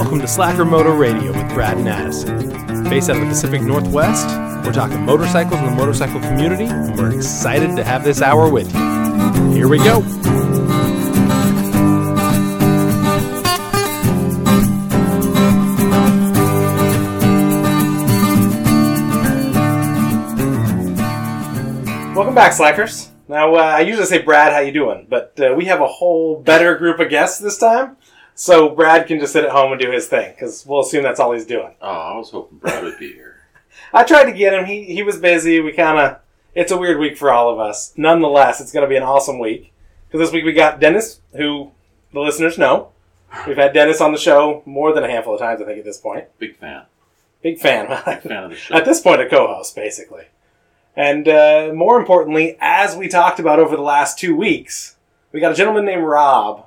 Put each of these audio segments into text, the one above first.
Welcome to Slacker Moto Radio with Brad and Addison. Based out of the Pacific Northwest, we're talking motorcycles in the motorcycle community, and we're excited to have this hour with you. Here we go. Welcome back, Slackers. Now, I usually say, Brad, how you doing? But we have a whole better group of guests this time. So Brad can just sit at home and do his thing, because we'll assume that's all he's doing. Oh, I was hoping Brad would be here. I tried to get him. He was busy. We kind of... It's a weird week for all of us. Nonetheless, it's going to be an awesome week. Because this week we got Dennis, who the listeners know. We've had Dennis on the show more than a handful of times, I think, at this point. Big fan. Big fan. Big fan of the show. At this point, a co-host, basically. And more importantly, as we talked about over the last 2 weeks, we got a gentleman named Rob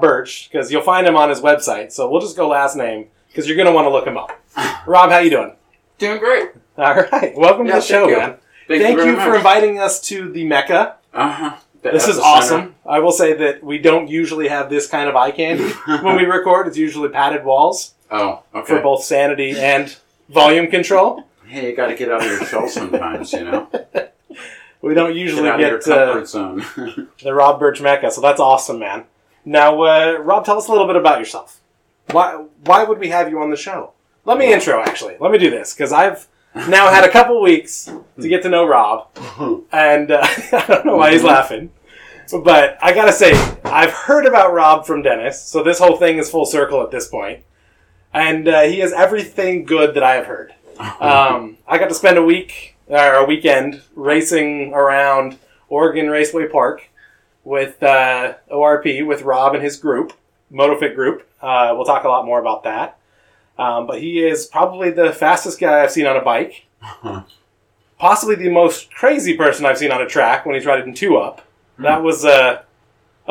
Birch, because you'll find him on his website, so we'll just go last name, because you're going to want to look him up. Rob, how you doing? Doing great. All right. Welcome to the show, man. Thank you for inviting us to the Mecca. Uh-huh. This is awesome. I will say that we don't usually have this kind of eye candy when we record. It's usually padded walls. Oh, okay. For both sanity and volume control. Hey, you got to get out of your shell sometimes, you know? We don't usually get the Rob Birch Mecca, so that's awesome, man. Now, Rob, tell us a little bit about yourself. Why would we have you on the show? Let me intro, actually. Let me do this, because I've now had a couple weeks to get to know Rob, and I don't know why he's laughing, but I got to say, I've heard about Rob from Dennis, so this whole thing is full circle at this point, and he is everything good that I have heard. I got to spend a weekend, racing around Oregon Raceway Park, with ORP, with Rob and his group, MotoFit Group. We'll talk a lot more about that. But he is probably the fastest guy I've seen on a bike. Possibly the most crazy person I've seen on a track when he's riding two up. That was a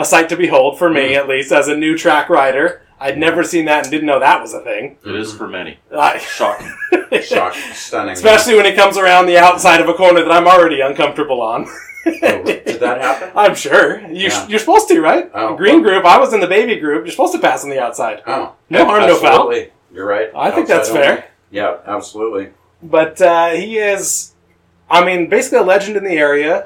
sight to behold for me, at least, as a new track rider. I'd never seen that and didn't know that was a thing. It is for many. Shocking. Shocking. Stunning. Especially when it comes around the outside of a corner that I'm already uncomfortable on. Oh, did that happen? I'm sure. You're supposed to, right? Oh, green group. I was in the baby group. You're supposed to pass on the outside. Oh. No harm, no foul. Absolutely. You're right. I think that's fair. Yeah, absolutely. But he is, basically a legend in the area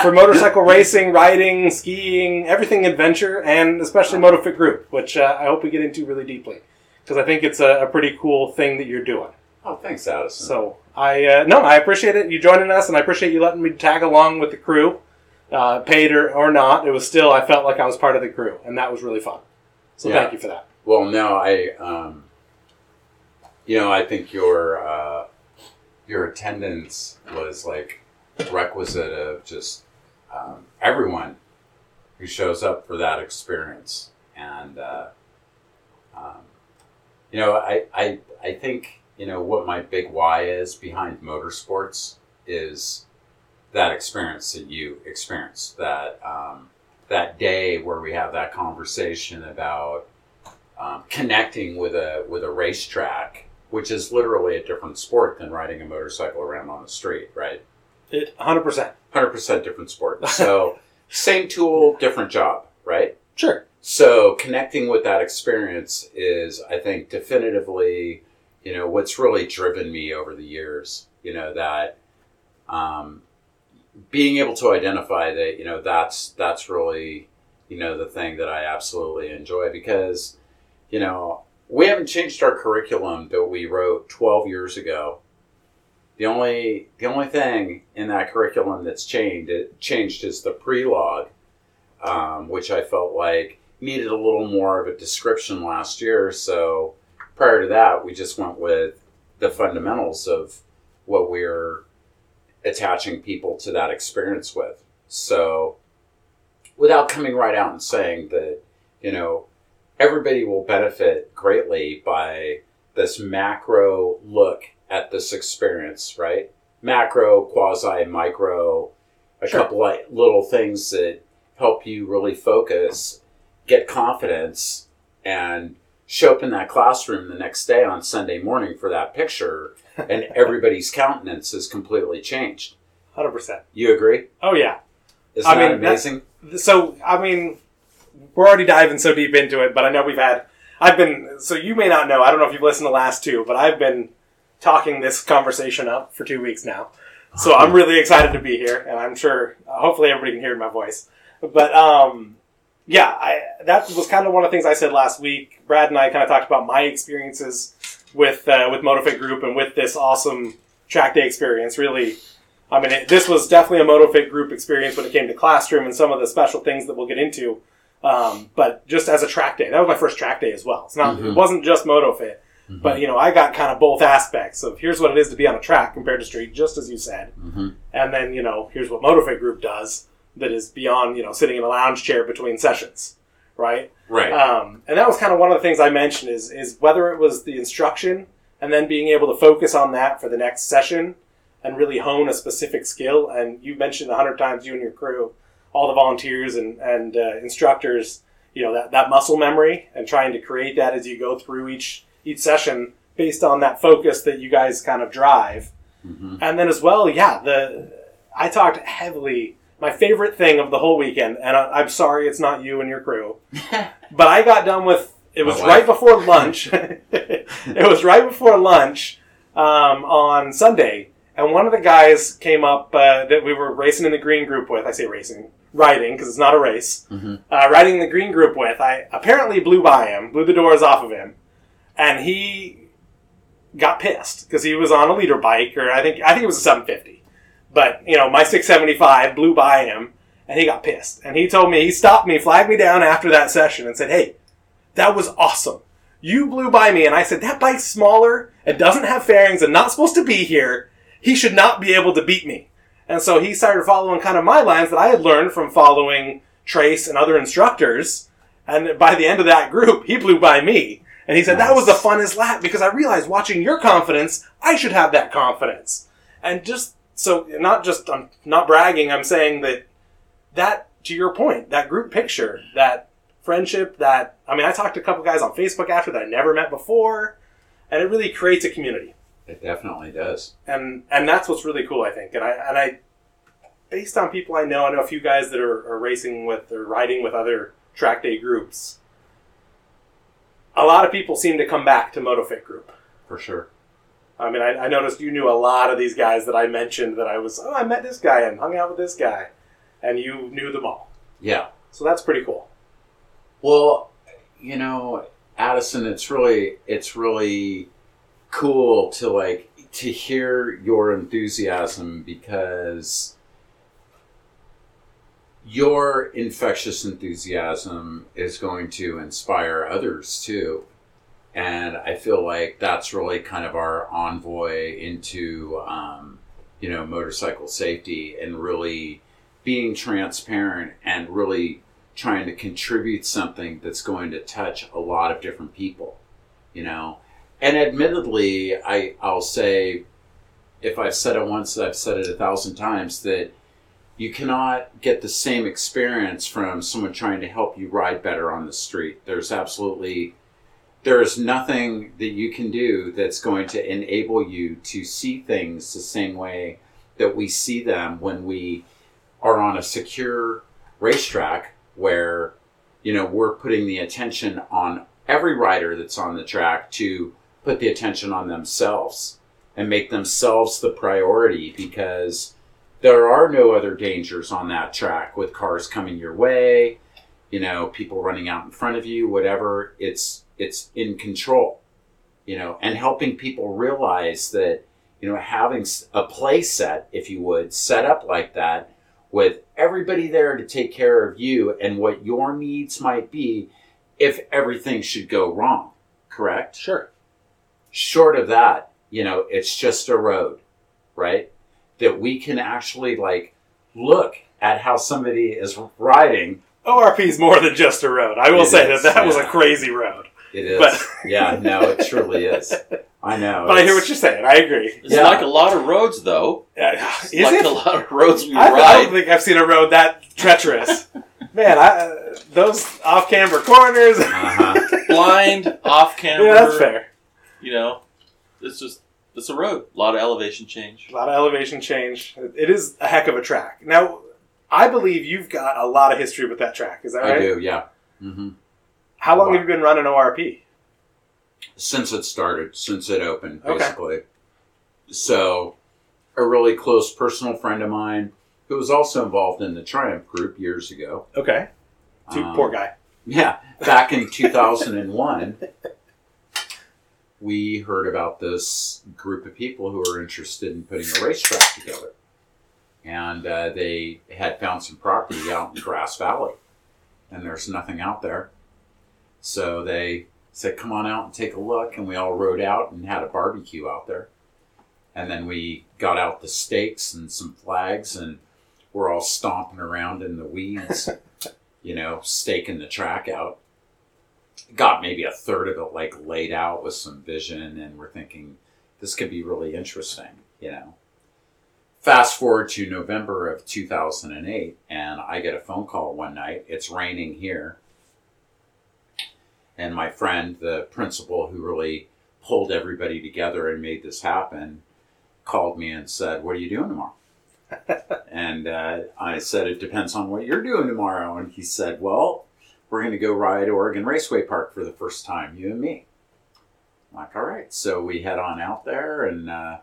for motorcycle racing, riding, skiing, everything adventure, and especially MotoFit Group, which I hope we get into really deeply, because I think it's a pretty cool thing that you're doing. Oh, thanks, Addison. So, I appreciate it. You joining us, and I appreciate you letting me tag along with the crew, paid or not. It was still, I felt like I was part of the crew, and that was really fun. So Thank you for that. Well, no, I think your attendance was like requisite of just everyone who shows up for that experience. And, I think... You know, what my big why is behind motorsports is that experience that you experienced, that that day where we have that conversation about connecting with a racetrack, which is literally a different sport than riding a motorcycle around on the street, right? 100% different sport. So same tool, different job, right? Sure. So connecting with that experience is, I think, definitively... You know, what's really driven me over the years, you know, that being able to identify that, you know, that's really, you know, the thing that I absolutely enjoy, because, you know, we haven't changed our curriculum that we wrote 12 years ago. The only thing in that curriculum that's changed is the prelog, which I felt like needed a little more of a description last year. So prior to that, we just went with the fundamentals of what we're attaching people to that experience with. So without coming right out and saying that, you know, everybody will benefit greatly by this macro look at this experience, right? Macro, quasi, micro, couple of little things that help you really focus, get confidence, and show up in that classroom the next day on Sunday morning for that picture, and everybody's countenance is completely changed. 100%. You agree? Oh, yeah. Isn't that amazing? We're already diving so deep into it, but I know we've had... I've been, so you may not know, I don't know if you've listened to the last two, but I've been talking this conversation up for 2 weeks now. So I'm really excited to be here, and I'm sure, hopefully everybody can hear my voice. But, yeah, that was kind of one of the things I said last week. Brad and I kind of talked about my experiences with MotoFit Group and with this awesome track day experience. Really, I mean, this was definitely a MotoFit Group experience when it came to classroom and some of the special things that we'll get into. But just as a track day, that was my first track day as well. It's not, It wasn't just MotoFit, but you know, I got kind of both aspects of here's what it is to be on a track compared to street, just as you said. And then, you know, here's what MotoFit Group does that is beyond, you know, sitting in a lounge chair between sessions. Right. Right. And that was kind of one of the things I mentioned is whether it was the instruction and then being able to focus on that for the next session and really hone a specific skill. And you mentioned 100 times, you and your crew, all the volunteers and instructors, you know, that muscle memory and trying to create that as you go through each session based on that focus that you guys kind of drive. And then as well, I talked heavily. My favorite thing of the whole weekend, and I'm sorry it's not you and your crew, but I got done with, it was right before lunch. It was right before lunch on Sunday. And one of the guys came up that we were racing in the green group with. I say racing, riding, because it's not a race. Riding in the green group with. I apparently blew by him, blew the doors off of him. And he got pissed because he was on a leader bike, or I think it was a 750. But, you know, my 675 blew by him, and he got pissed. And he told me, he stopped me, flagged me down after that session and said, "Hey, that was awesome. You blew by me." And I said, "That bike's smaller and doesn't have fairings and not supposed to be here. He should not be able to beat me." And so he started following kind of my lines that I had learned from following Trace and other instructors. And by the end of that group, he blew by me. And he said, "That was the funnest lap because I realized watching your confidence, I should have that confidence." And just so, not just, I'm not bragging, I'm saying that to your point, that group picture, that friendship, that, I mean, I talked to a couple guys on Facebook after that I never met before. And it really creates a community. It definitely does. And that's what's really cool, I think. And I, based on people I know a few guys that are racing with or riding with other track day groups. A lot of people seem to come back to MotoFit Group. For sure. I mean, I noticed you knew a lot of these guys that I mentioned that I was, I met this guy and hung out with this guy. And you knew them all. Yeah. So that's pretty cool. Well, you know, Addison, it's really cool to hear your enthusiasm, because your infectious enthusiasm is going to inspire others too. And I feel like that's really kind of our envoy into, you know, motorcycle safety and really being transparent and really trying to contribute something that's going to touch a lot of different people, you know. And admittedly, I'll say, if I've said it once, I've said it 1,000 times, that you cannot get the same experience from someone trying to help you ride better on the street. There is nothing that you can do that's going to enable you to see things the same way that we see them when we are on a secure racetrack where, you know, we're putting the attention on every rider that's on the track to put the attention on themselves and make themselves the priority, because there are no other dangers on that track with cars coming your way, you know, people running out in front of you, whatever. It's in control, you know, and helping people realize that, you know, having a play set, if you would, set up like that with everybody there to take care of you and what your needs might be if everything should go wrong, correct? Sure. Short of that, you know, it's just a road, right? That we can actually, like, look at how somebody is riding. ORP is more than just a road. I will say that was a crazy road. It is. But yeah, no, it truly is. I know. But I hear what you're saying. I agree. It's like a lot of roads, though. It's is like it? A lot of roads we ride. I don't think I've seen a road that treacherous. Man, those off-camber corners. Blind, off-camber. Yeah, that's fair. You know, it's a road. A lot of elevation change. It is a heck of a track. Now, I believe you've got a lot of history with that track. Is that right? I do, yeah. How long have you been running ORP? Since it started, since it opened, basically. Okay. So a really close personal friend of mine who was also involved in the Triumph group years ago. Okay. Poor guy. Yeah. Back in 2001, we heard about this group of people who were interested in putting a racetrack together. And they had found some property out in Grass Valley. And there's nothing out there. So they said, come on out and take a look. And we all rode out and had a barbecue out there. And then we got out the stakes and some flags, and we're all stomping around in the weeds, you know, staking the track out. Got maybe a third of it, like, laid out with some vision, and we're thinking, this could be really interesting, you know. Fast forward to November of 2008, and I get a phone call one night. It's raining here. And my friend, the principal who really pulled everybody together and made this happen, called me and said, what are you doing tomorrow? And I said, it depends on what you're doing tomorrow. And he said, well, we're going to go ride Oregon Raceway Park for the first time, you and me. I'm like, all right. So we head on out there, and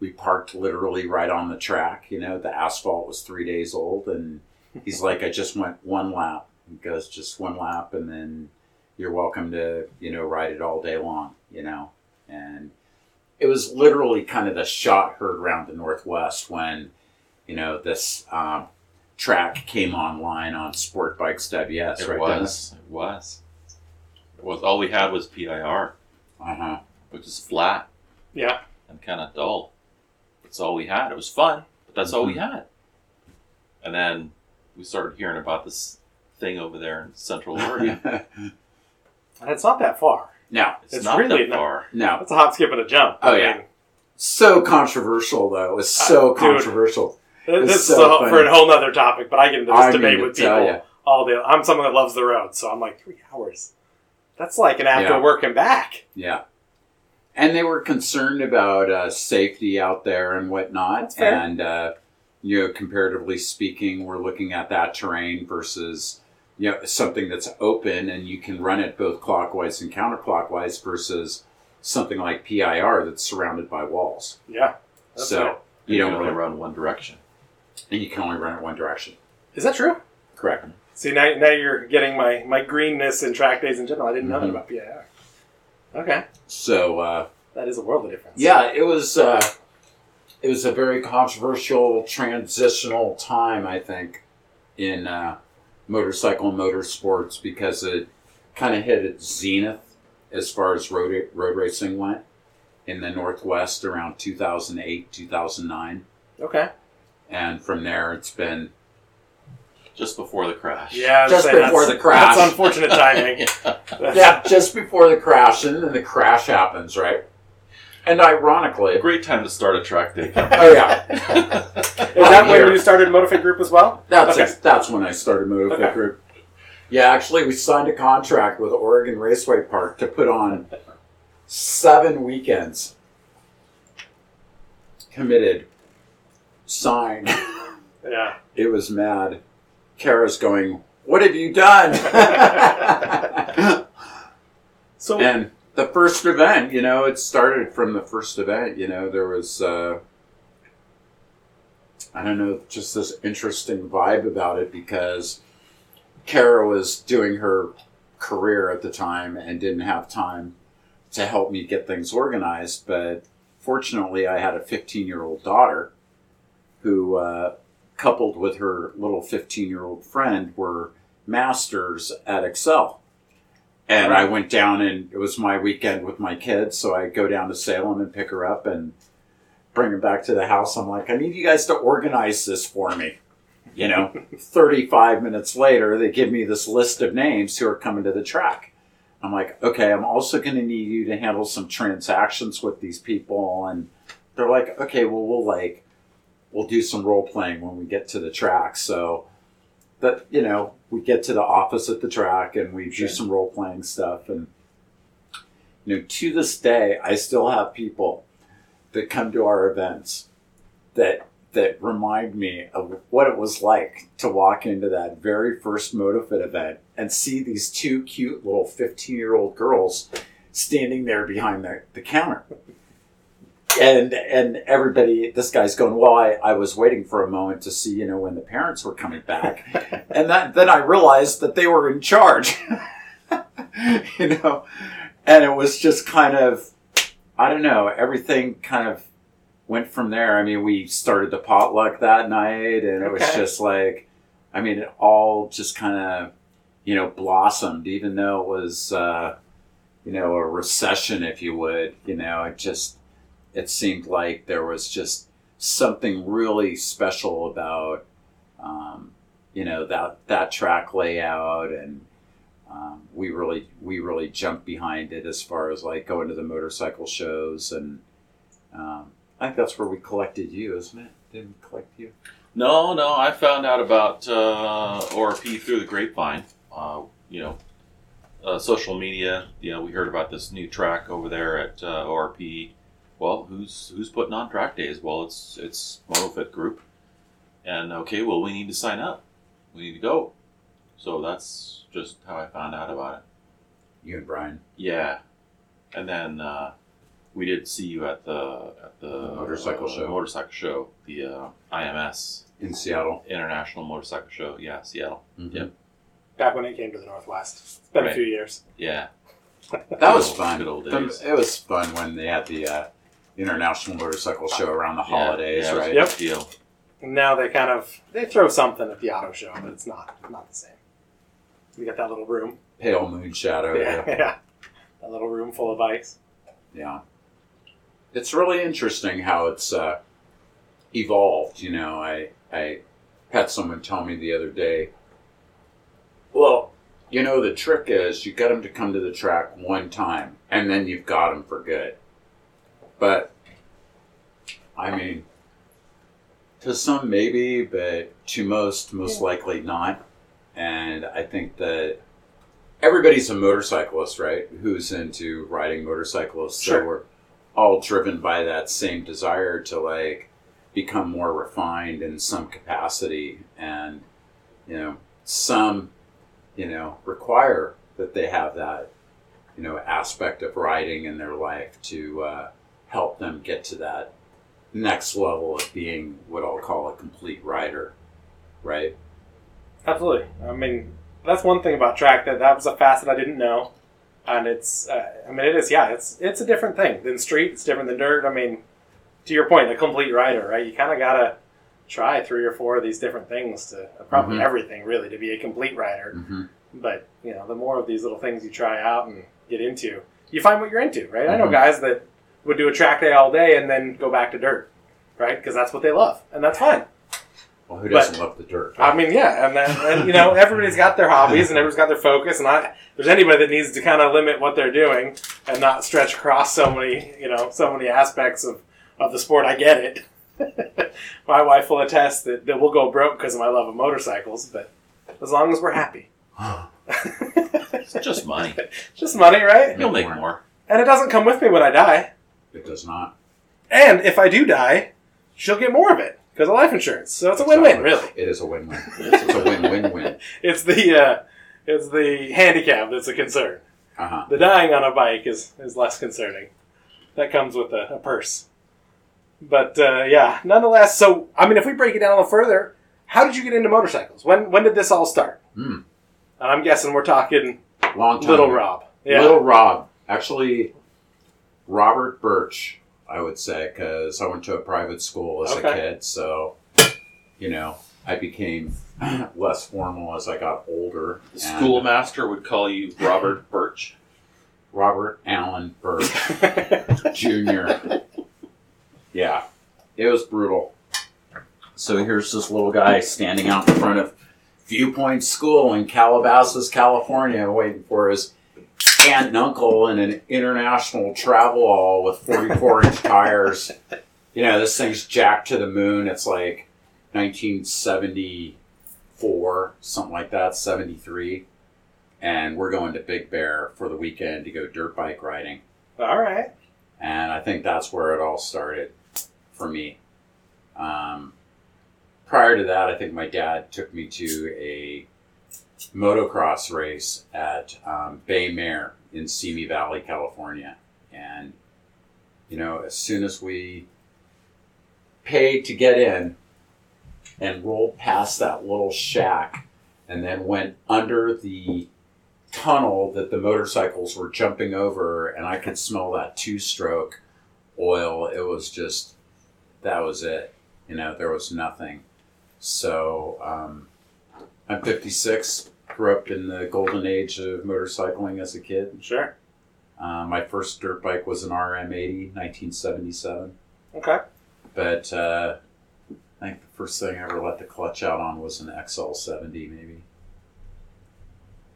we parked literally right on the track. You know, the asphalt was 3 days old. And he's like, I just went one lap. He goes, just one lap, and then you're welcome to, you know, ride it all day long, you know. And it was literally kind of the shot heard around the Northwest when, you know, this track came online on SportBikes.ws. It was. It was. It was. All we had was PIR, which is flat. Yeah. And kind of dull. That's all we had. It was fun, but that's all we had. And then we started hearing about this thing over there in Central Oregon. And it's not that far. No. It's not really that far. No. It's a hop, skip, and a jump. Oh, yeah. Mean, so controversial, though. It was so controversial. This is for a whole other topic, but I get into this debate with people all day. I'm someone that loves the road, so I'm like, 3 hours. That's like an after work and back. Yeah. And they were concerned about safety out there and whatnot. And, you know, comparatively speaking, we're looking at that terrain versus, you know, something that's open and you can run it both clockwise and counterclockwise versus something like PIR that's surrounded by walls. Yeah. So right. You don't really run one direction. And you can only run it one direction. Is that true? Correct. See, now you're getting my greenness in track days in general. I didn't know that about PIR. Okay. So. That is a world of difference. Yeah, it was a very controversial transitional time, I think, in motorcycle and motorsports, because it kind of hit its zenith as far as road racing went in the Northwest around 2008, 2009. Okay. And from there, it's been just before the crash. Yeah, just before the crash. That's unfortunate timing. Yeah, just before the crash, and then the crash happens, right? And ironically, a great time to start a track day. Oh yeah, is that when you started MotoFit Group as well? That's when I started MotoFit Group. Yeah, actually, we signed a contract with Oregon Raceway Park to put on 7 weekends. Committed, signed. Yeah, it was mad. Kara's going, "What have you done?" So and. The first event, you know, it started from the first event, you know, there was, I don't know, just this interesting vibe about it, because Kara was doing her career at the time and didn't have time to help me get things organized. But fortunately, I had a 15-year-old daughter who, coupled with her little 15-year-old friend, were masters at Excel. And I went down, and it was my weekend with my kids, so I go down to Salem and pick her up and bring her back to the house. I'm like, I need you guys to organize this for me. You know, 35 minutes later, they give me this list of names who are coming to the track. I'm like, okay, I'm also going to need you to handle some transactions with these people. And they're like, okay, well, we'll do some role-playing when we get to the track. So, but, you know, we get to the office at the track and we do some role-playing stuff. And, you know, to this day, I still have people that come to our events that that remind me of what it was like to walk into that very first MotoFit event and see these two cute little 15-year-old girls standing there behind the counter. And everybody, this guy's going, well, I was waiting for a moment to see, you know, when the parents were coming back. And then I realized that they were in charge, you know. And it was just kind of, I don't know, everything kind of went from there. I mean, we started the potluck that night, and it was just like, I mean, it all just kind of, you know, blossomed, even though it was, you know, a recession, if you would, you know, it just... It seemed like there was just something really special about, you know, that track layout, and we really jumped behind it as far as like going to the motorcycle shows, and I think that's where we collected you, isn't it? Didn't we collect you? No, I found out about ORP through the grapevine. Social media. You know, we heard about this new track over there at ORP. Well, who's putting on track days? Well, it's MotoFit Group. And, okay, well, we need to sign up. We need to go. So that's just how I found out about it. You and Brian? Yeah. And then we did see you at the motorcycle show, the IMS. In Seattle. International Motorcycle Show. Yeah, Seattle. Mm-hmm. Yep. Back when it came to the Northwest. It's been a few years. Yeah. That was fun. Good old days. It was fun when they had the... International Motorcycle Show around the holidays, right? Yep. Deal. Now they kind of throw something at the auto show, but it's not the same. We got that little room. Pale moon shadow. Yeah. That little room full of bikes. Yeah. It's really interesting how it's evolved. You know, I had someone tell me the other day, well, you know, the trick is you get them to come to the track one time, and then you've got them for good. But, I mean, to some maybe, but to most likely not. And I think that everybody's a motorcyclist, right, who's into riding motorcyclists. Sure. So we're all driven by that same desire to, like, become more refined in some capacity. And, you know, some, you know, require that they have that, you know, aspect of riding in their life to... help them get to that next level of being what I'll call a complete rider, right? Absolutely. I mean, that's one thing about track that was a facet I didn't know, and it's. I mean, it is. Yeah, it's a different thing than street. It's different than dirt. I mean, to your point, a complete rider, right? You kind of gotta try 3 or 4 of these different things to probably everything really to be a complete rider. Mm-hmm. But you know, the more of these little things you try out and get into, you find what you're into, right? Mm-hmm. I know guys that. Would do a track day all day and then go back to dirt, right? Because that's what they love, and that's fine. Well, who doesn't love the dirt? Right? I mean, yeah, and then and, you know, everybody's got their hobbies and everybody's got their focus, and there's anybody that needs to kind of limit what they're doing and not stretch across so many aspects of the sport. I get it. My wife will attest that we'll go broke because of my love of motorcycles, but as long as we're happy, it's just money. Just money, right? You'll make more, and it doesn't come with me when I die. It does not. And if I do die, she'll get more of it because of life insurance. So it's a win-win, really. It is a win-win. It's a win-win-win. It's the handicap that's a concern. Uh-huh. The dying on a bike is less concerning. That comes with a purse. But, yeah, nonetheless, so, I mean, if we break it down a little further, how did you get into motorcycles? When did this all start? Mm. I'm guessing we're talking long time Little ago. Rob. Yeah. Little Rob. Actually... Robert Birch, I would say, because I went to a private school as a kid, so, you know, I became less formal as I got older. The schoolmaster would call you Robert Birch. Robert Allen Birch, Jr. Yeah, it was brutal. So here's this little guy standing out in front of Viewpoint School in Calabasas, California, waiting for his... aunt and uncle in an international travel all with 44-inch tires. You know, this thing's jacked to the moon. It's like 1974, something like that, 73. And we're going to Big Bear for the weekend to go dirt bike riding. All right. And I think that's where it all started for me. prior to that, I think my dad took me to a motocross race at Bay Mare in Simi Valley, California. And, you know, as soon as we paid to get in and rolled past that little shack and then went under the tunnel that the motorcycles were jumping over, and I could smell that two-stroke oil, it was just, that was it. You know, there was nothing. So I'm 56, grew up in the golden age of motorcycling as a kid. Sure. My first dirt bike was an RM80, 1977. Okay. But I think the first thing I ever let the clutch out on was an XL70 maybe.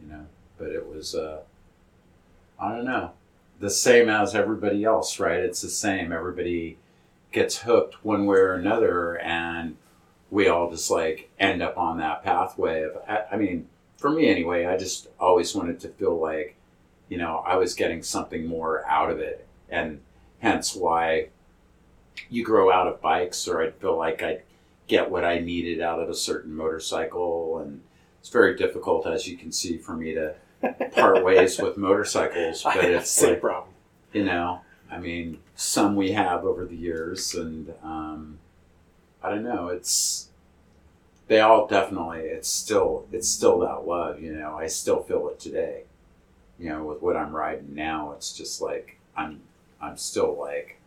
You know, but it was, I don't know, the same as everybody else, right? It's the same. Everybody gets hooked one way or another, and we all just like end up on that pathway of, I mean, for me anyway, I just always wanted to feel like, you know, I was getting something more out of it, and hence why you grow out of bikes, or I'd feel like I'd get what I needed out of a certain motorcycle. And it's very difficult, as you can see, for me to part ways with motorcycles, but it's like, problem. You know, I mean, some we have over the years, and I don't know, it's, they all definitely, it's still that love, you know, I still feel it today, you know, with what I'm riding now. It's just like, I'm still like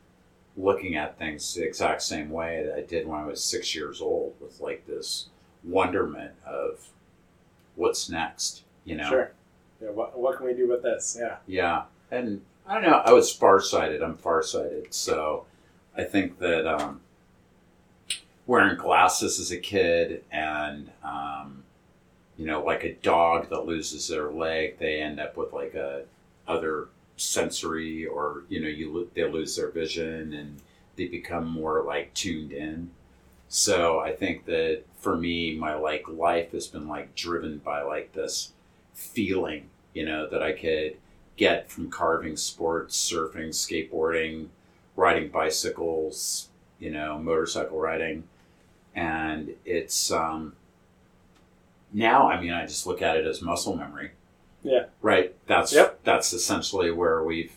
looking at things the exact same way that I did when I was 6 years old, with like this wonderment of what's next, you know? Sure. Yeah, what can we do with this? Yeah. Yeah. And I don't know, I was farsighted. I'm farsighted. So I think that wearing glasses as a kid and, you know, like a dog that loses their leg, they end up with like a other sensory, or, you know, they lose their vision and they become more like tuned in. So I think that for me, my like life has been like driven by like this feeling, you know, that I could get from carving, sports, surfing, skateboarding, riding bicycles, you know, motorcycle riding. And it's now, I mean, I just look at it as muscle memory. Yeah. Right. That's essentially where we've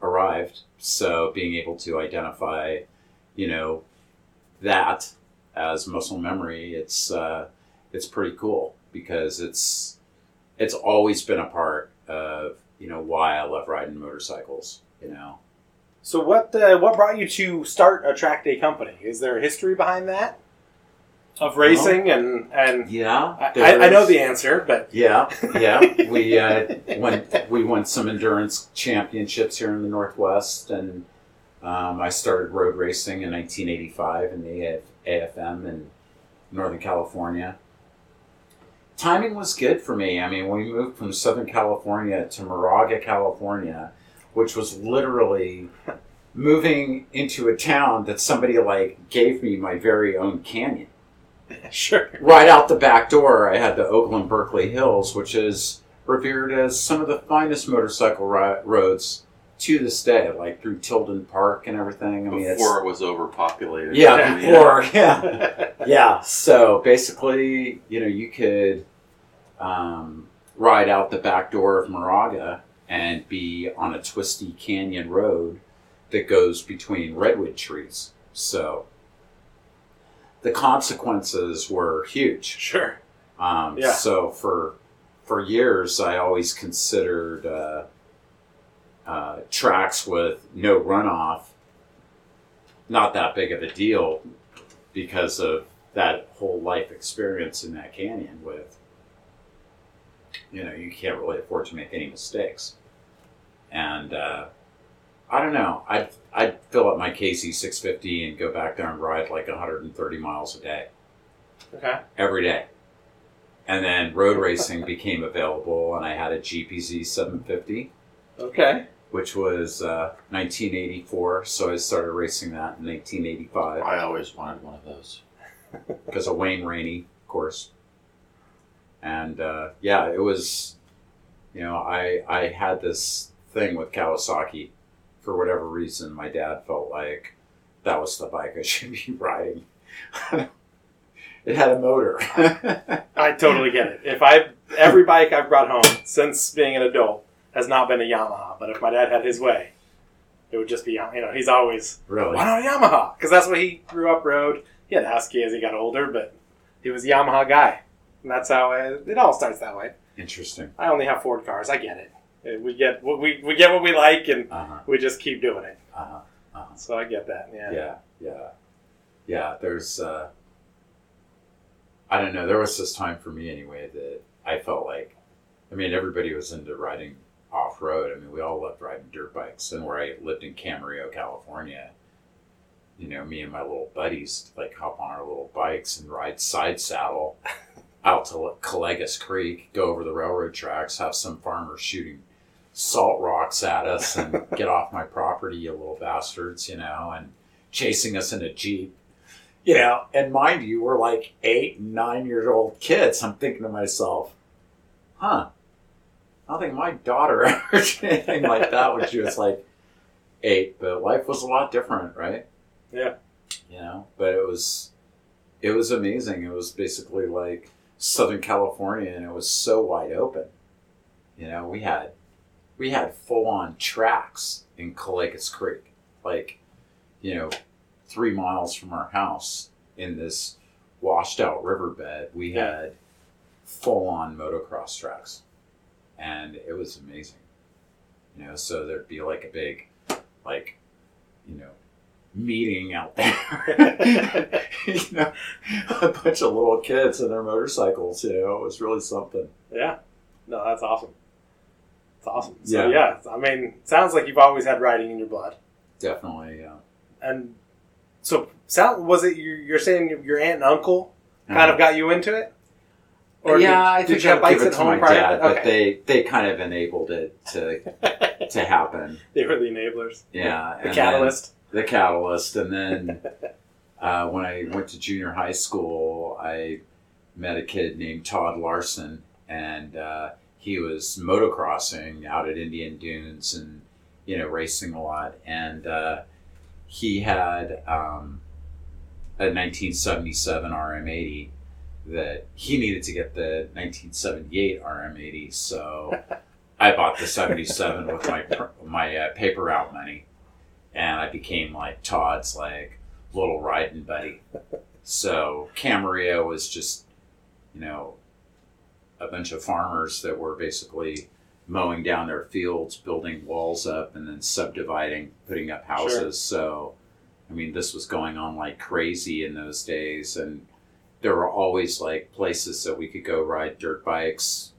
arrived. So being able to identify, you know, that as muscle memory, it's pretty cool, because it's always been a part of, you know, why I love riding motorcycles, you know. So what brought you to start a track day company? Is there a history behind that of racing? No. And yeah, I know the answer, but yeah, we won some endurance championships here in the Northwest, and I started road racing in 1985 in the AFM in Northern California. Timing was good for me. I mean, we moved from Southern California to Moraga, California, which was literally moving into a town that somebody like gave me my very own canyon. Sure. Right out the back door, I had the Oakland-Berkeley Hills, which is revered as some of the finest motorcycle roads to this day, like through Tilden Park and everything. I mean, before it was overpopulated. Yeah, before, yeah. Yeah, so basically, you know, you could ride out the back door of Moraga and be on a twisty canyon road that goes between redwood trees. So the consequences were huge. Sure. Yeah. So for years, I always considered tracks with no runoff not that big of a deal, because of that whole life experience in that canyon with, you know, you can't really afford to make any mistakes. And I don't know, I'd fill up my KZ650 and go back there and ride like 130 miles a day. Okay. Every day. And then road racing became available, and I had a GPZ750. Okay. Which was 1984, so I started racing that in 1985. I always wanted one of those. Because of Wayne Rainey, of course. And yeah, it was, you know, I had this thing with Kawasaki. For whatever reason, my dad felt like that was the bike I should be riding. it had a motor. I totally get it. Every bike I've brought home since being an adult has not been a Yamaha, but if my dad had his way, it would just be, he's always, really? Why not a Yamaha? Because that's what he grew up, rode. He had Husky as he got older, but he was a Yamaha guy. And that's how it all starts that way. Interesting. I only have Ford cars. I get it. We get what we get what we like, and we just keep doing it. So I get that. Yeah. There's, I don't know. There was this time for me anyway that I felt like, everybody was into riding off road. We all loved riding dirt bikes. And where I lived in Camarillo, California, me and my little buddies hop on our little bikes and ride side saddle out to Caliguas Creek, go over the railroad tracks, have some farmer shooting salt rocks at us and get off my property, you little bastards, and chasing us in a Jeep. And mind you, we're 8 and 9 year old kids. I'm thinking to myself, I don't think my daughter ever did anything like that when she was 8, but life was a lot different, right? Yeah. But it was amazing. It was basically Southern California, and it was so wide open. We had full on tracks in Caliguas Creek, 3 miles from our house in this washed out riverbed. We had full on motocross tracks, and it was amazing. So there'd be a big, meeting out there, a bunch of little kids and their motorcycles, it was really something. Yeah. No, that's awesome. It's awesome. So it sounds like you've always had riding in your blood. Definitely. Yeah. And so was it, you're saying your aunt and uncle kind of got you into it? Or I think you have bikes at home prior to that? But they kind of enabled it to happen. They were the enablers. Yeah. The catalyst. And then when I went to junior high school, I met a kid named Todd Larson, and he was motocrossing out at Indian Dunes and, racing a lot. And he had a 1977 RM80 that he needed to get the 1978 RM80. So I bought the 77 with my paper route money. And I became Todd's little riding buddy. So Camarillo was just, a bunch of farmers that were basically mowing down their fields, building walls up, and then subdividing, putting up houses. Sure. So, this was going on crazy in those days. And there were always places that we could go ride dirt bikes,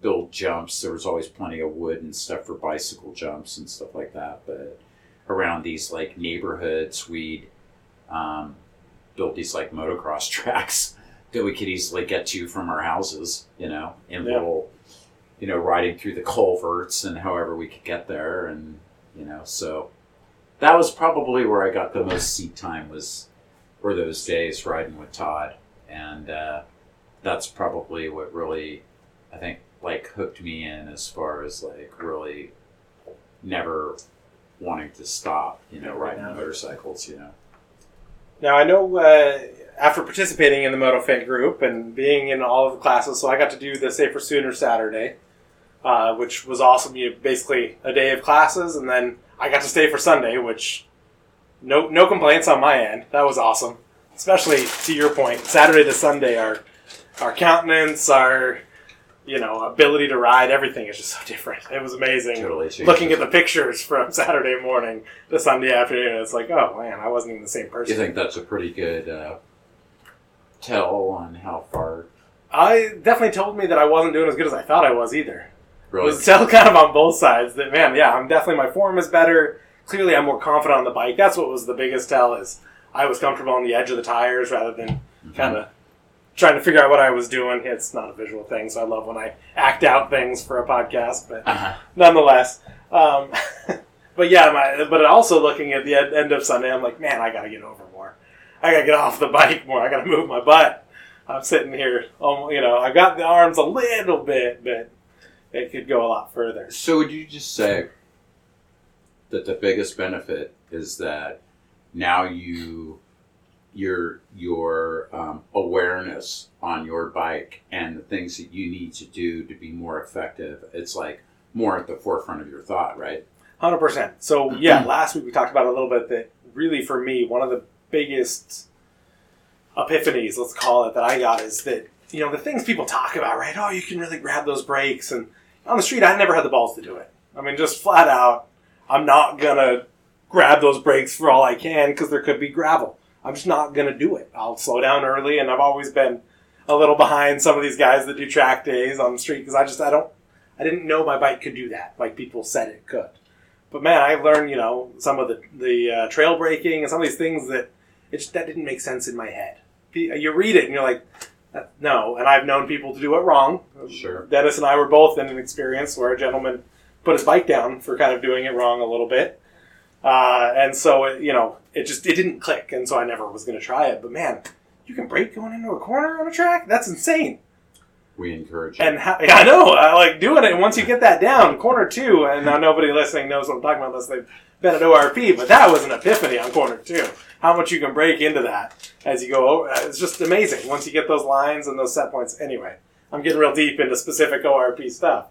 build jumps. There was always plenty of wood and stuff for bicycle jumps and stuff like that. But around these neighborhoods, we'd build these motocross tracks that we could easily get to from our houses, and little, riding through the culverts and however we could get there. And, so that was probably where I got the most seat time were those days riding with Todd. And that's probably what really, I think, hooked me in as far as really never wanting to stop, riding motorcycles, Now, I know after participating in the MotoFit Group and being in all of the classes, so I got to do the Safer Sooner Saturday, which was awesome. You basically a day of classes, and then I got to stay for Sunday, which no complaints on my end. That was awesome. Especially to your point, Saturday to Sunday, our countenance, our ability to ride, everything is just so different. It was amazing. Totally looking at the pictures from Saturday morning to Sunday afternoon, it's oh man, I wasn't even the same person. You think that's a pretty good tell on how far? I definitely told me that I wasn't doing as good as I thought I was either. Really? It was tell kind of on both sides that, man, yeah, I'm definitely, my form is better. Clearly I'm more confident on the bike. That's what was the biggest tell, is I was comfortable on the edge of the tires rather than kind of trying to figure out what I was doing. It's not a visual thing, so I love when I act out things for a podcast, but nonetheless. But yeah, but also looking at the end of Sunday, I'm like, man, I got to get over more. I got to get off the bike more. I got to move my butt. I'm sitting here, I got the arms a little bit, but it could go a lot further. So would you just say that the biggest benefit is that now you your awareness on your bike and the things that you need to do to be more effective. It's like more at the forefront of your thought, right? 100%. So yeah, last week we talked about a little bit that really for me, one of the biggest epiphanies, let's call it, that I got is that, you know, the things people talk about, right? Oh, you can really grab those brakes. And on the street, I never had the balls to do it. I mean, just flat out, I'm not going to grab those brakes for all I can because there could be gravel. I'm just not going to do it. I'll slow down early, and I've always been a little behind some of these guys that do track days on the street because I didn't know my bike could do that like people said it could. But man, I learned, you know, some of the trail braking and some of these things that that didn't make sense in my head. You read it and you're like, no. And I've known people to do it wrong. Sure. Dennis and I were both in an experience where a gentleman put his bike down for kind of doing it wrong a little bit. And so, it didn't click. And so I never was going to try it. But man, you can brake going into a corner on a track? That's insane. We encourage it. And I know. I like doing it. And once you get that down, corner two, and now nobody listening knows what I'm talking about unless they've been at ORP, but that was an epiphany on corner two. How much you can break into that as you go over. It's just amazing. Once you get those lines and those set points. Anyway, I'm getting real deep into specific ORP stuff.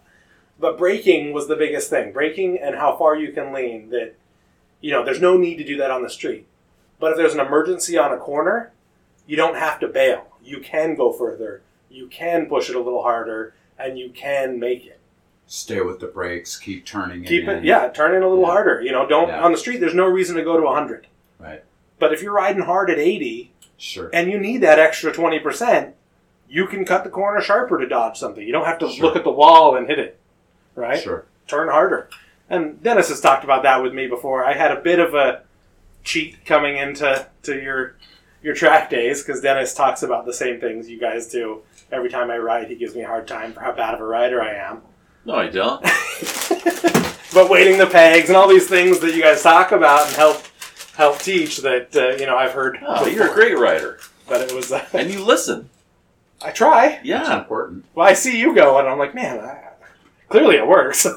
But braking was the biggest thing. Braking and how far you can lean. That, you know, there's no need to do that on the street. But if there's an emergency on a corner, you don't have to bail. You can go further. You can push it a little harder, and you can make it. Stay with the brakes. Keep turning it. Turn it a little harder. You know, don't on the street. There's no reason to go to 100. Right. But if you're riding hard at 80, sure, and you need that extra 20%, you can cut the corner sharper to dodge something. You don't have to look at the wall and hit it. Right. Sure. Turn harder. And Dennis has talked about that with me before. I had a bit of a cheat coming into your track days because Dennis talks about the same things you guys do. Every time I ride, he gives me a hard time for how bad of a rider I am. No, I don't. But weighting the pegs and all these things that you guys talk about and help teach that, I've heard. Oh, you're a great rider. But it was... and you listen. I try. Yeah. That's important. Well, I see you go, and I'm like, man, clearly it works.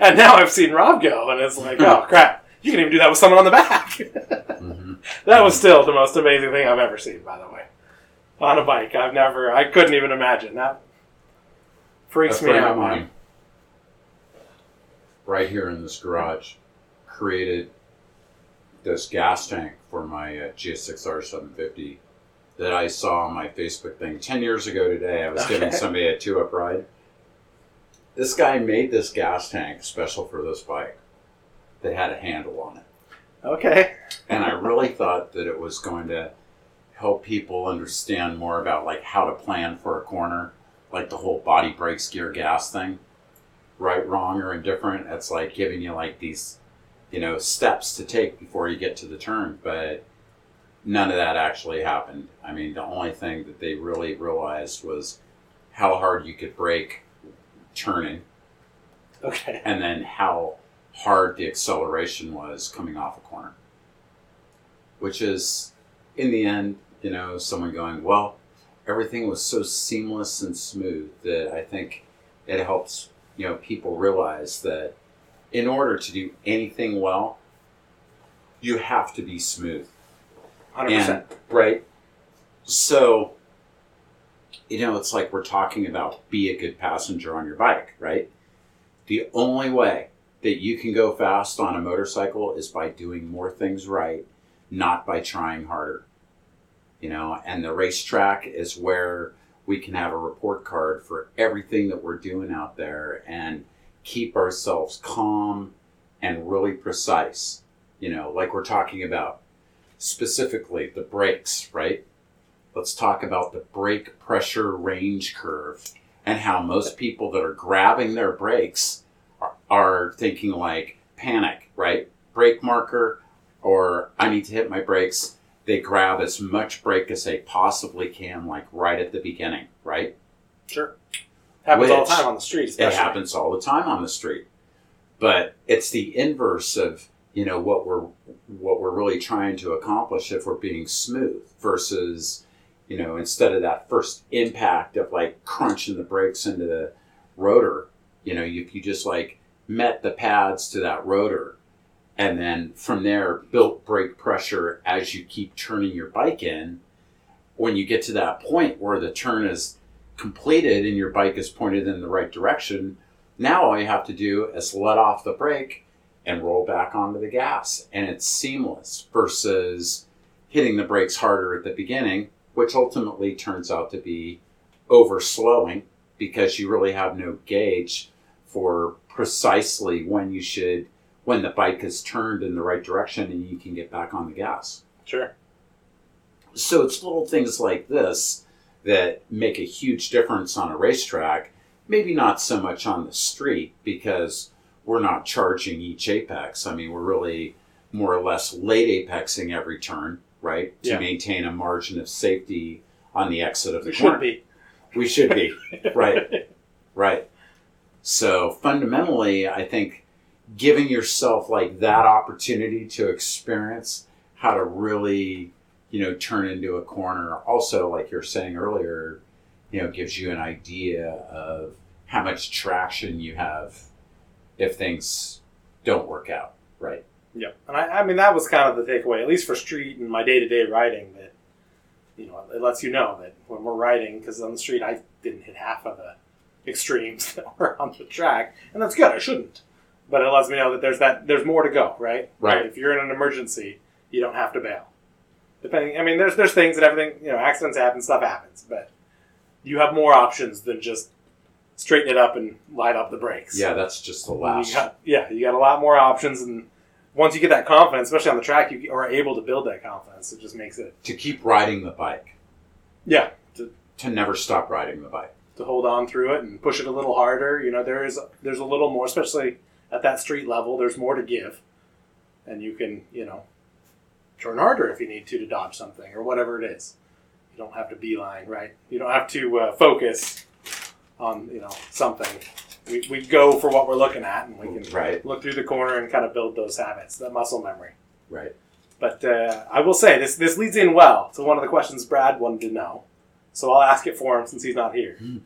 And now I've seen Rob go, and it's like, oh, crap. You can even do that with someone on the back. Mm-hmm. That was still the most amazing thing I've ever seen, by the way. On a bike. I couldn't even imagine. That freaks me out. Mine, right here in this garage, created this gas tank for my GSXR 750 that I saw on my Facebook thing 10 years ago today. I was giving somebody a 2-up ride. This guy made this gas tank special for this bike. They had a handle on it. Okay. And I really thought that it was going to help people understand more about like how to plan for a corner, like the whole body brakes, gear, gas thing, right, wrong, or indifferent. It's like giving you like these, steps to take before you get to the turn, but none of that actually happened. I mean, the only thing that they really realized was how hard you could brake turning. Okay. And then how hard the acceleration was coming off a corner, which is, in the end, someone going, well, everything was so seamless and smooth that I think it helps, people realize that in order to do anything well, you have to be smooth. 100%. Right? So, it's like we're talking about be a good passenger on your bike, right? The only way that you can go fast on a motorcycle is by doing more things right, not by trying harder. And the racetrack is where we can have a report card for everything that we're doing out there and keep ourselves calm and really precise. Like we're talking about specifically the brakes, right? Let's talk about the brake pressure range curve and how most people that are grabbing their brakes are thinking like panic, right? Brake marker, or I need to hit my brakes. They grab as much brake as they possibly can, like right at the beginning, right? Sure. Happens all the time on the street, especially. It happens all the time on the street. But it's the inverse of, what we're really trying to accomplish if we're being smooth versus, instead of that first impact of like crunching the brakes into the rotor, if you just like met the pads to that rotor And then from there, built brake pressure as you keep turning your bike in. When you get to that point where the turn is completed and your bike is pointed in the right direction, now all you have to do is let off the brake and roll back onto the gas. And it's seamless versus hitting the brakes harder at the beginning, which ultimately turns out to be over-slowing because you really have no gauge for precisely when you should, when the bike is turned in the right direction and you can get back on the gas. Sure. So it's little things like this that make a huge difference on a racetrack, maybe not so much on the street because we're not charging each apex. I mean, we're really more or less late apexing every turn, right? To maintain a margin of safety on the exit of the corner. We should be. Right. So fundamentally, I think giving yourself like that opportunity to experience how to really, you know, turn into a corner. Also, like you're saying earlier, you know, gives you an idea of how much traction you have if things don't work out, right? Yep. And I mean, that was kind of the takeaway, at least for street and my day-to-day riding, that, you know, it lets you know that when we're riding, because on the street, I didn't hit half of the extremes that were on the track, and that's good. I shouldn't. But it lets me know that there's more to go, right? Right. If you're in an emergency, you don't have to bail. Depending, I mean, there's things that everything, you know, accidents happen, stuff happens, but you have more options than just straighten it up and light up the brakes. Yeah, that's just the last. You got a lot more options, and once you get that confidence, especially on the track, you are able to build that confidence. It just makes it to keep riding the bike. Yeah, to never stop riding the bike. To hold on through it and push it a little harder. You know, there's a little more, especially at that street level, there's more to give. And you can, you know, turn harder if you need to dodge something or whatever it is. You don't have to beeline, right? You don't have to focus on, you know, something. We go for what we're looking at, and we can look through the corner and kind of build those habits, that muscle memory. Right. But I will say, this leads in well to one of the questions Brad wanted to know. So I'll ask it for him since he's not here. And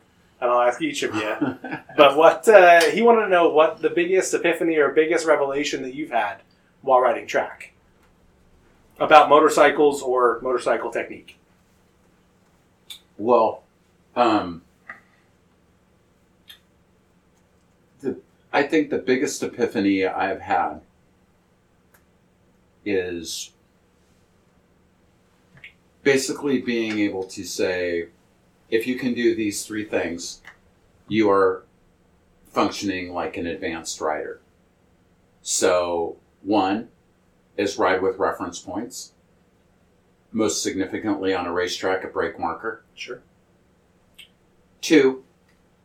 I'll ask each of you. But what he wanted to know what the biggest epiphany or biggest revelation that you've had while riding track about motorcycles or motorcycle technique. Well, I think the biggest epiphany I've had is basically being able to say, if you can do these three things, you are functioning like an advanced rider. So, one is ride with reference points, most significantly on a racetrack, a brake marker. Sure. 2,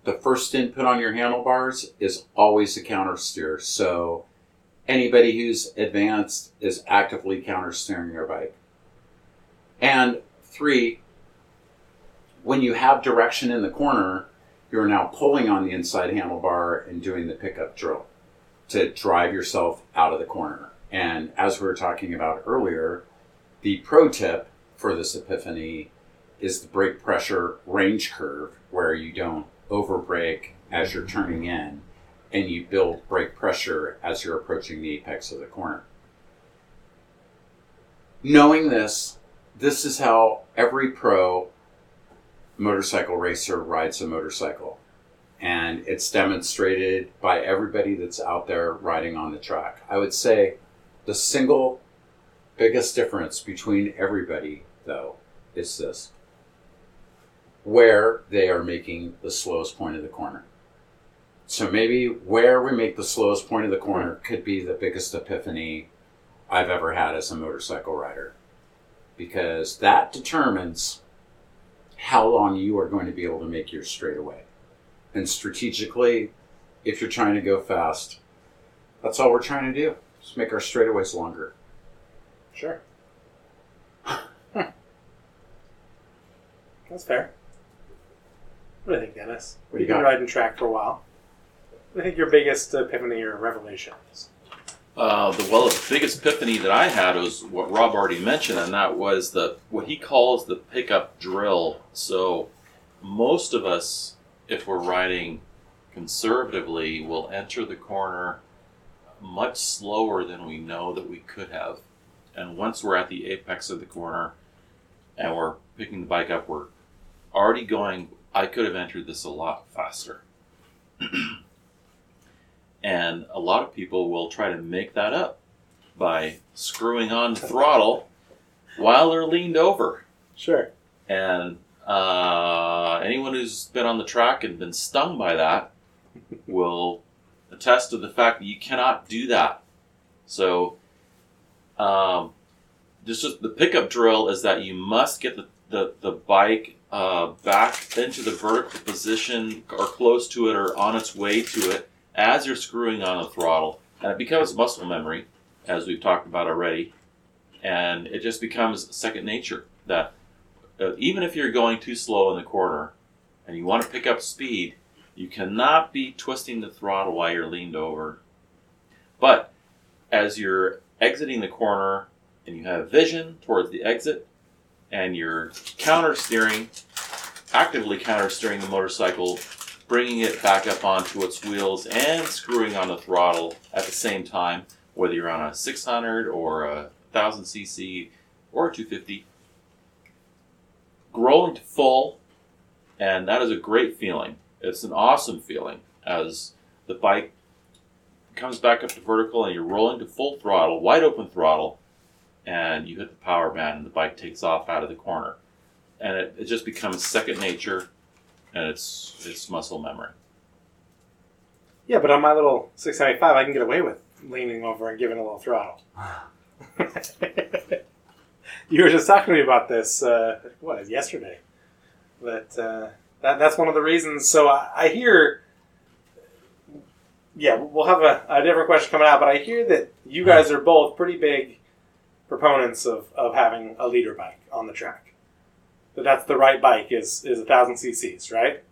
the first input on your handlebars is always a counter steer. So, anybody who's advanced is actively counter steering your bike. And 3, when you have direction in the corner, you're now pulling on the inside handlebar and doing the pickup drill to drive yourself out of the corner. And as we were talking about earlier, the pro tip for this epiphany is the brake pressure range curve, where you don't over brake as you're turning in, and you build brake pressure as you're approaching the apex of the corner. Knowing this is how every pro motorcycle racer rides a motorcycle, and it's demonstrated by everybody that's out there riding on the track. I would say the single biggest difference between everybody, though, is this: where they are making the slowest point of the corner. So maybe where we make the slowest point of the corner could be the biggest epiphany I've ever had as a motorcycle rider, because that determines how long you are going to be able to make your straightaway. And strategically, if you're trying to go fast, that's all we're trying to do. Just make our straightaways longer. Sure. That's fair. What do you think, Dennis? What You've been riding track for a while. What do you think your biggest epiphany or revelation is? The biggest epiphany that I had was what Rob already mentioned, and that was what he calls the pickup drill. So most of us, if we're riding conservatively, will enter the corner much slower than we know that we could have. And once we're at the apex of the corner and we're picking the bike up, we're already going, I could have entered this a lot faster. And a lot of people will try to make that up by screwing on throttle while they're leaned over. Sure. And anyone who's been on the track and been stung by that will attest to the fact that you cannot do that. So just the pickup drill is that you must get the bike back into the vertical position or close to it or on its way to it as you're screwing on the throttle. And it becomes muscle memory, as we've talked about already. And it just becomes second nature that even if you're going too slow in the corner and you want to pick up speed, you cannot be twisting the throttle while you're leaned over. But as you're exiting the corner and you have vision towards the exit and you're actively counter steering the motorcycle, bringing it back up onto its wheels and screwing on the throttle at the same time, whether you're on a 600 or a 1000 cc or 250, growing to full, and that is a great feeling. It's an awesome feeling as the bike comes back up to vertical and you're rolling to full throttle, wide open throttle, and you hit the power band and the bike takes off out of the corner. And it just becomes second nature, and it's muscle memory. Yeah, but on my little 695, I can get away with leaning over and giving a little throttle. You were just talking to me about this, yesterday? But that's one of the reasons. So I hear, we'll have a different question coming out, but I hear that you guys are both pretty big proponents of having a leader bike on the track. That's the right bike is 1,000 cc's, right?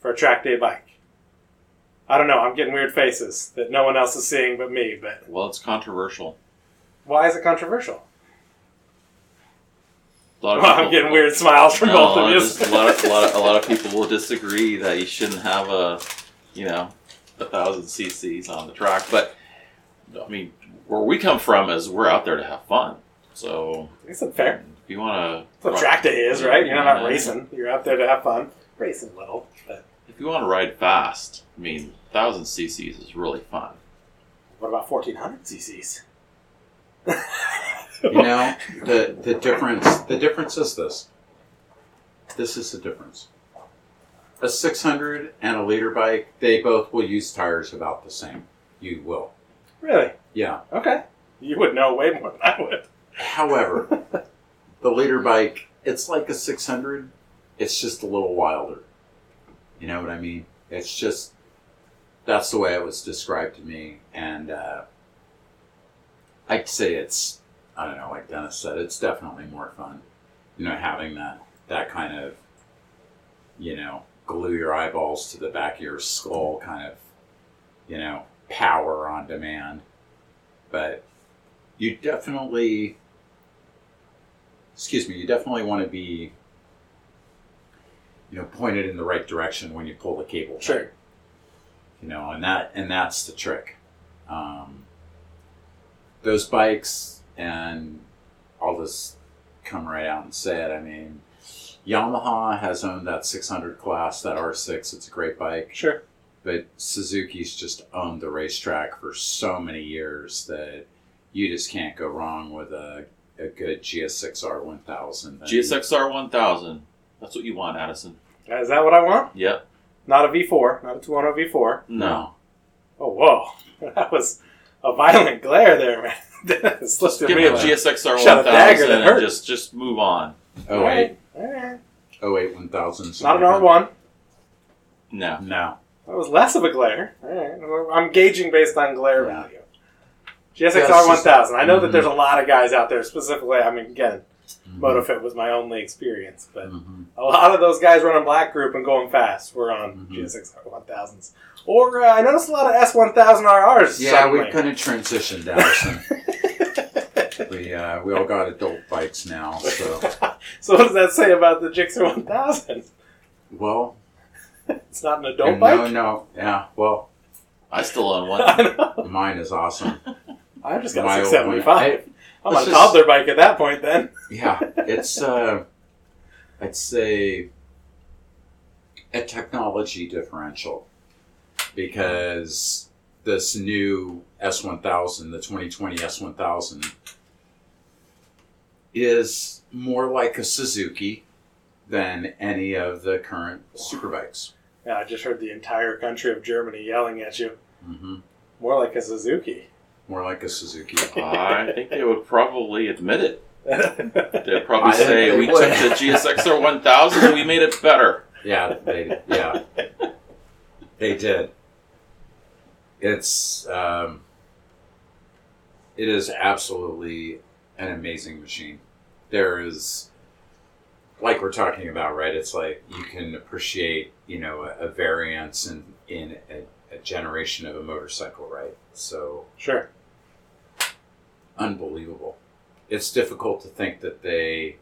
For a track day bike. I don't know, I'm getting weird faces that no one else is seeing but me. But well, it's controversial. Why is it controversial? I'm getting weird smiles from both of you. A lot of people will disagree that you shouldn't have 1,000 cc's on the track. But I mean, where we come from is we're out there to have fun. So it's fair. If you want to, that's what track day is, right? You're not racing. You're out there to have fun. Racing a little, but if you want to ride fast, 1,000 cc's is really fun. What about 1,400 cc's? The difference is this. This is the difference. A 600 and a liter bike, they both will use tires about the same. You will. Really? Yeah. Okay. You would know way more than I would. However, the liter bike, it's like a 600. It's just a little wilder. You know what I mean? It's just, that's the way it was described to me. And I'd say it's, I don't know, like Dennis said, it's definitely more fun, having that kind of, glue your eyeballs to the back of your skull kind of, power on demand. But you definitely want to be, pointed in the right direction when you pull the cable. Sure. Back, and that's the trick. Those bikes, and I'll just come right out and say it, Yamaha has owned that 600 class, that R6, it's a great bike. Sure. But Suzuki's just owned the racetrack for so many years that you just can't go wrong with a good GSXR 1000. GSXR 1000. That's what you want, Addison. Is that what I want? Yep. Not a V4, not a 210 V4. No. Oh, whoa. That was a violent glare there, man. Let's give me a GSXR 1000 and just move on. 08. All right. 08 1000. Not an R1. No. No. That was less of a glare. All right. I'm gauging based on glare value. GSXR 1000. I know that there's a lot of guys out there, specifically, MotoFit was my only experience, but a lot of those guys running Black Group and going fast were on GSXR 1000s. Or I noticed a lot of S1000RRs. Yeah, we kind of transitioned out. We all got adult bikes now. So so what does that say about the GSXR 1000? Well, it's not an adult bike? No, yeah. Well, I still own one. I know. Mine is awesome. I just got a 675. I'm on a toddler bike at that point then. Yeah, it's, I'd say, a technology differential. Because this new S1000, the 2020 S1000, is more like a Suzuki than any of the current superbikes. Yeah, I just heard the entire country of Germany yelling at you. Mm-hmm. More like a Suzuki. More like a Suzuki. I think they would probably admit it. They'd probably say, we took the GSXR 1000 and we made it better. Yeah, they did. It's, it is absolutely an amazing machine. There is, like we're talking about, right? It's like you can appreciate, you know, a variance in a generation of a motorcycle, right? So sure, unbelievable. It's difficult to think that that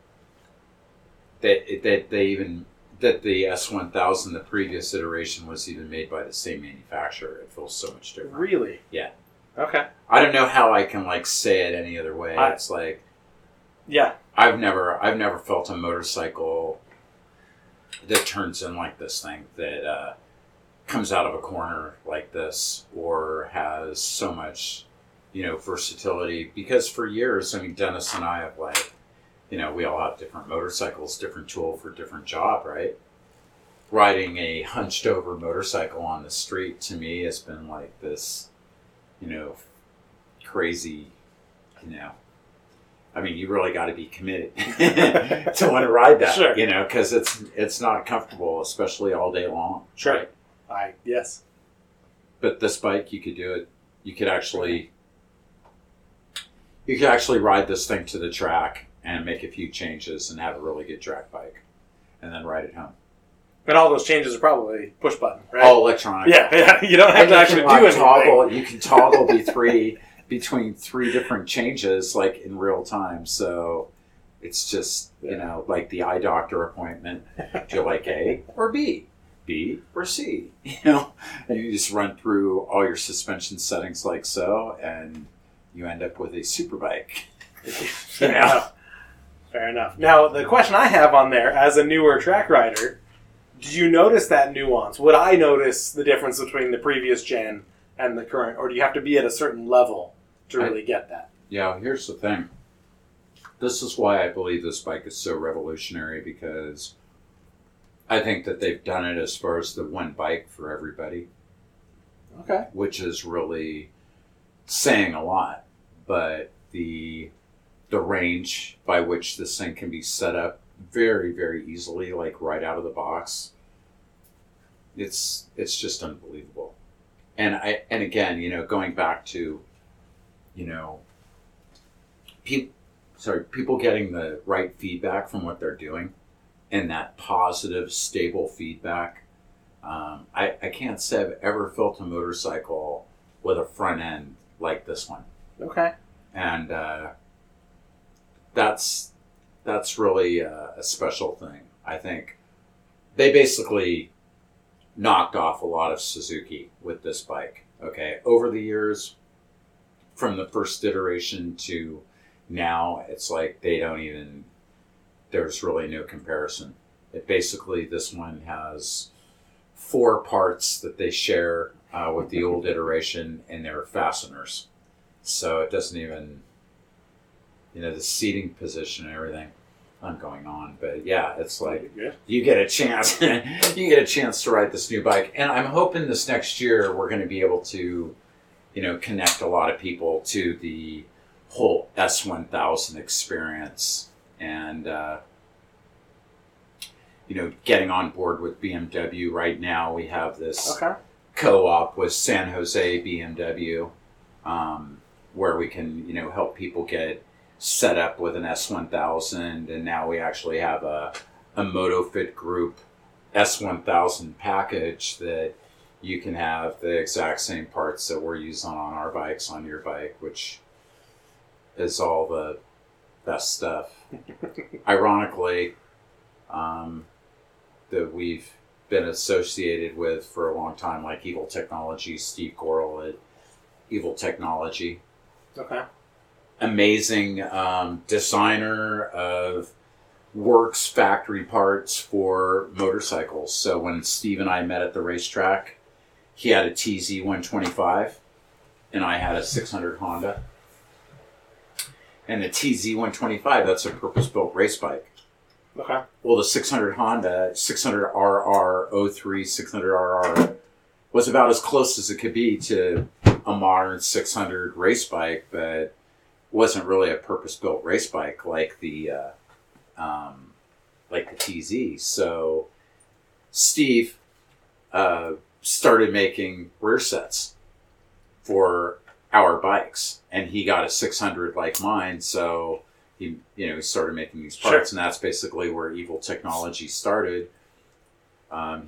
the S1000, the previous iteration, was even made by the same manufacturer. It feels so much different. Really? Yeah. Okay. I don't know how I can like say it any other way. It's like, yeah, I've never felt a motorcycle that turns in like this thing, that comes out of a corner like this, or has so much, you know, versatility. Because for years, I mean, Dennis and I have like, you know, we all have different motorcycles, different tool for different job, right? Riding a hunched over motorcycle on the street to me has been like this, you know, crazy, you know, I mean, you really got to be committed to want to ride that, sure, you know, because it's not comfortable, especially all day long. Sure. Right? Yes. But this bike, you could do it. You could actually ride this thing to the track and make a few changes and have a really good track bike, and then ride it home. But all those changes are probably push button, right? All electronic. Yeah. You don't have to actually do anything. You can toggle between three different changes, like in real time. So it's just, you know, like the eye doctor appointment. Do you like A or B? B or C? You know, and you just run through all your suspension settings like so, and you end up with a super bike. You know? Fair enough. Now, the question I have on there, as a newer track rider, did you notice that nuance? Would I notice the difference between the previous gen and the current, or do you have to be at a certain level to really get that? Yeah, here's the thing. This is why I believe this bike is so revolutionary, because I think that they've done it as far as the one bike for everybody. Okay. Which is really saying a lot, but the range by which this thing can be set up very, very easily, like right out of the box, it's just unbelievable. And again, you know, going back to, you know, people getting the right feedback from what they're doing, and that positive, stable feedback. I can't say I've ever felt a motorcycle with a front end like this one. Okay. And that's really a special thing. I think they basically knocked off a lot of Suzuki with this bike. Okay, over the years, from the first iteration to now, it's like they don't even, there's really no comparison. It basically, this one has four parts that they share with the old iteration, and they're fasteners. So it doesn't even, you know, the seating position and everything. I'm going on, but yeah, it's like you get a chance. You get a chance to ride this new bike, and I'm hoping this next year we're going to be able to, you know, connect a lot of people to the whole S1000 experience, and you know, getting on board with BMW. Right now, we have this co-op with San Jose BMW, where we can, you know, help people get set up with an S1000, and now we actually have a MotoFit Group S1000 package that you can have the exact same parts that we're using on our bikes on your bike, which is all the best stuff. Ironically, that we've been associated with for a long time, like Evil Technology, Steve Gorel at Evil Technology. Okay. Amazing designer of works factory parts for motorcycles. So when Steve and I met at the racetrack, he had a TZ125 and I had a 600 Honda. And the TZ125, that's a purpose-built race bike. Okay. Well, the 600 Honda, 600RR 03, 600RR was about as close as it could be to a modern 600 race bike, but wasn't really a purpose-built race bike like the TZ. So Steve started making rear sets for our bikes, and he got a 600 like mine. So he started making these parts, sure. And that's basically where Evil Technology started.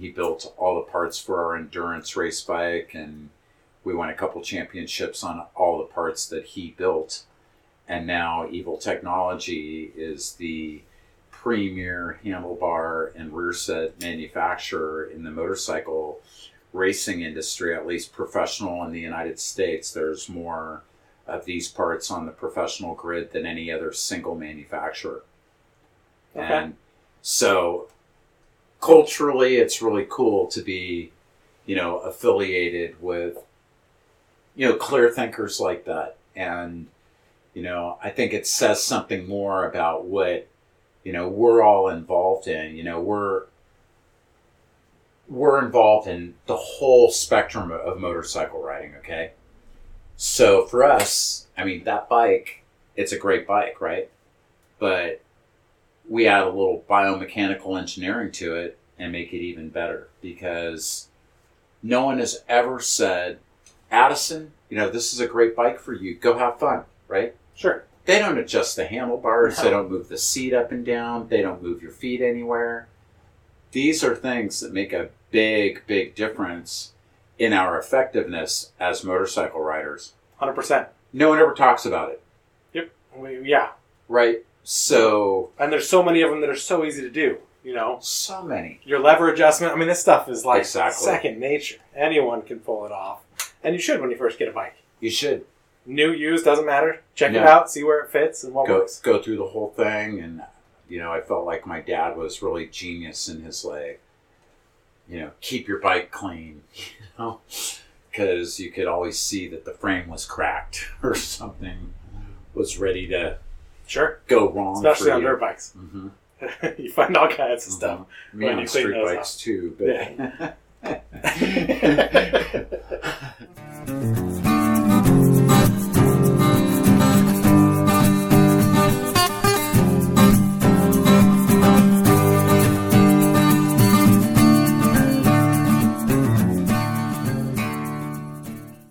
He built all the parts for our endurance race bike, and we won a couple championships on all the parts that he built. And now Evil Technology is the premier handlebar and rear set manufacturer in the motorcycle racing industry, at least professional in the United States. There's more of these parts on the professional grid than any other single manufacturer. Okay. And so culturally, it's really cool to be, affiliated with, clear thinkers like that. And I think it says something more about what, we're all involved in. We're involved in the whole spectrum of motorcycle riding, okay? So for us, that bike, it's a great bike, right? But we add a little biomechanical engineering to it and make it even better, because no one has ever said, Addison, this is a great bike for you. Go have fun, right? Sure. They don't adjust the handlebars. No. They don't move the seat up and down. They don't move your feet anywhere. These are things that make a big, big difference in our effectiveness as motorcycle riders. 100%. No one ever talks about it. Yep. Yeah. Right. So. And there's so many of them that are so easy to do, So many. Your lever adjustment. This stuff is like second nature. Anyone can pull it off. And you should when you first get a bike. You should. New, used, doesn't matter. Check it out, see where it fits and what works. Go through the whole thing, and I felt like my dad was really genius in his way. Keep your bike clean, because you could always see that the frame was cracked or something was ready to go wrong. Especially on dirt bikes, mm-hmm. You find all kinds of stuff. Mm-hmm. Me on street bikes too, but. Yeah.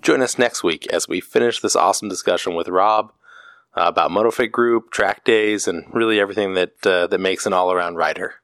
Join us next week as we finish this awesome discussion with Rob about MotoFit Group, track days, and really everything that makes an all-around rider.